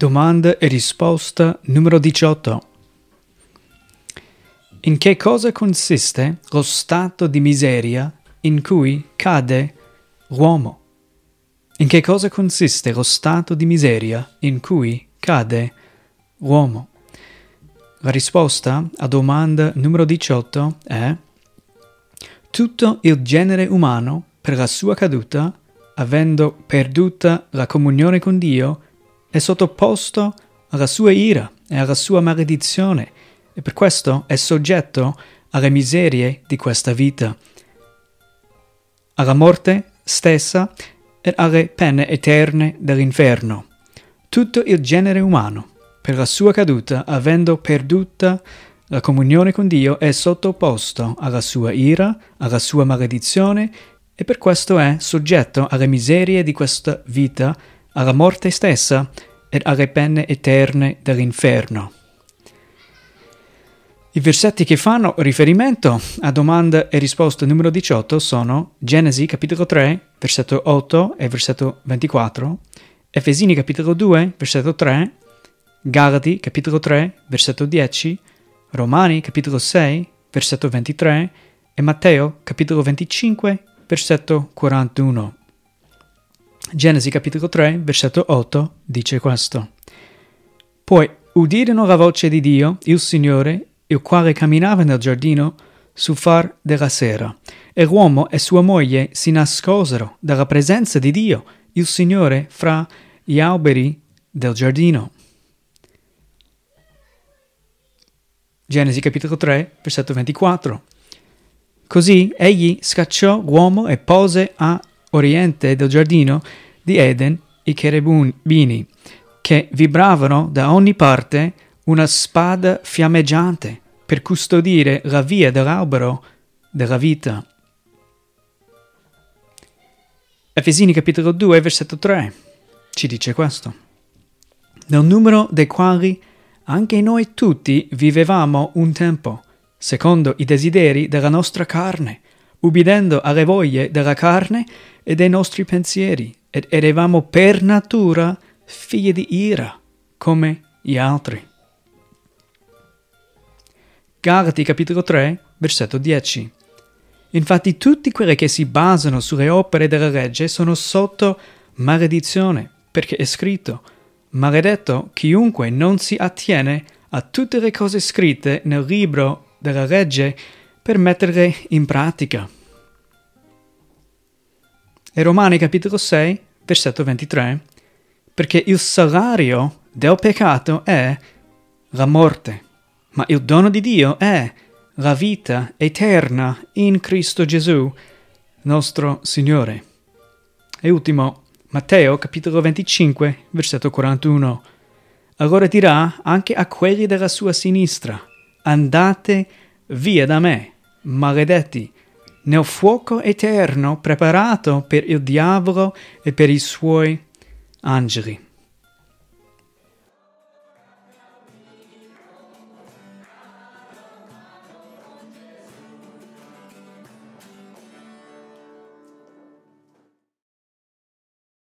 Domanda e risposta numero 18. In che cosa consiste lo stato di miseria in cui cade l'uomo? In che cosa consiste lo stato di miseria in cui cade l'uomo? La risposta a domanda numero 18 è: tutto il genere umano, per la sua caduta, avendo perduta la comunione con Dio, è sottoposto alla sua ira e alla sua maledizione, e per questo è soggetto alle miserie di questa vita, alla morte stessa e alle pene eterne dell'inferno. Tutto il genere umano, per la sua caduta, avendo perduta la comunione con Dio, è sottoposto alla sua ira, alla sua maledizione, e per questo è soggetto alle miserie di questa vita, alla morte stessa ed alle pene eterne dell'inferno. I versetti che fanno riferimento a domanda e risposta numero 18 sono Genesi capitolo 3, versetto 8 e versetto 24, Efesini capitolo 2, versetto 3, Galati capitolo 3, versetto 10, Romani capitolo 6, versetto 23 e Matteo capitolo 25, versetto 41. Genesi capitolo 3, versetto 8 dice questo: poi udirono la voce di Dio, il Signore, il quale camminava nel giardino sul far della sera. E l'uomo e sua moglie si nascosero dalla presenza di Dio, il Signore, fra gli alberi del giardino. Genesi capitolo 3, versetto 24. Così egli scacciò l'uomo e pose a oriente del giardino di Eden i cherubini, che vibravano da ogni parte una spada fiammeggiante per custodire la via dell'albero della vita. Efesini capitolo 2, versetto 3 ci dice questo: nel numero dei quali anche noi tutti vivevamo un tempo, secondo i desideri della nostra carne, ubbidendo alle voglie della carne e dei nostri pensieri, ed eravamo per natura figli di ira, come gli altri. Galati capitolo 3, versetto 10. Infatti tutti quelli che si basano sulle opere della legge sono sotto maledizione, perché è scritto: maledetto chiunque non si attiene a tutte le cose scritte nel libro della legge per metterle in pratica. E Romani capitolo 6, versetto 23. Perché il salario del peccato è la morte, ma il dono di Dio è la vita eterna in Cristo Gesù, nostro Signore. E ultimo, Matteo capitolo 25, versetto 41. Allora dirà anche a quelli della sua sinistra: andate via da me, maledetti, nel fuoco eterno preparato per il diavolo e per i suoi angeli.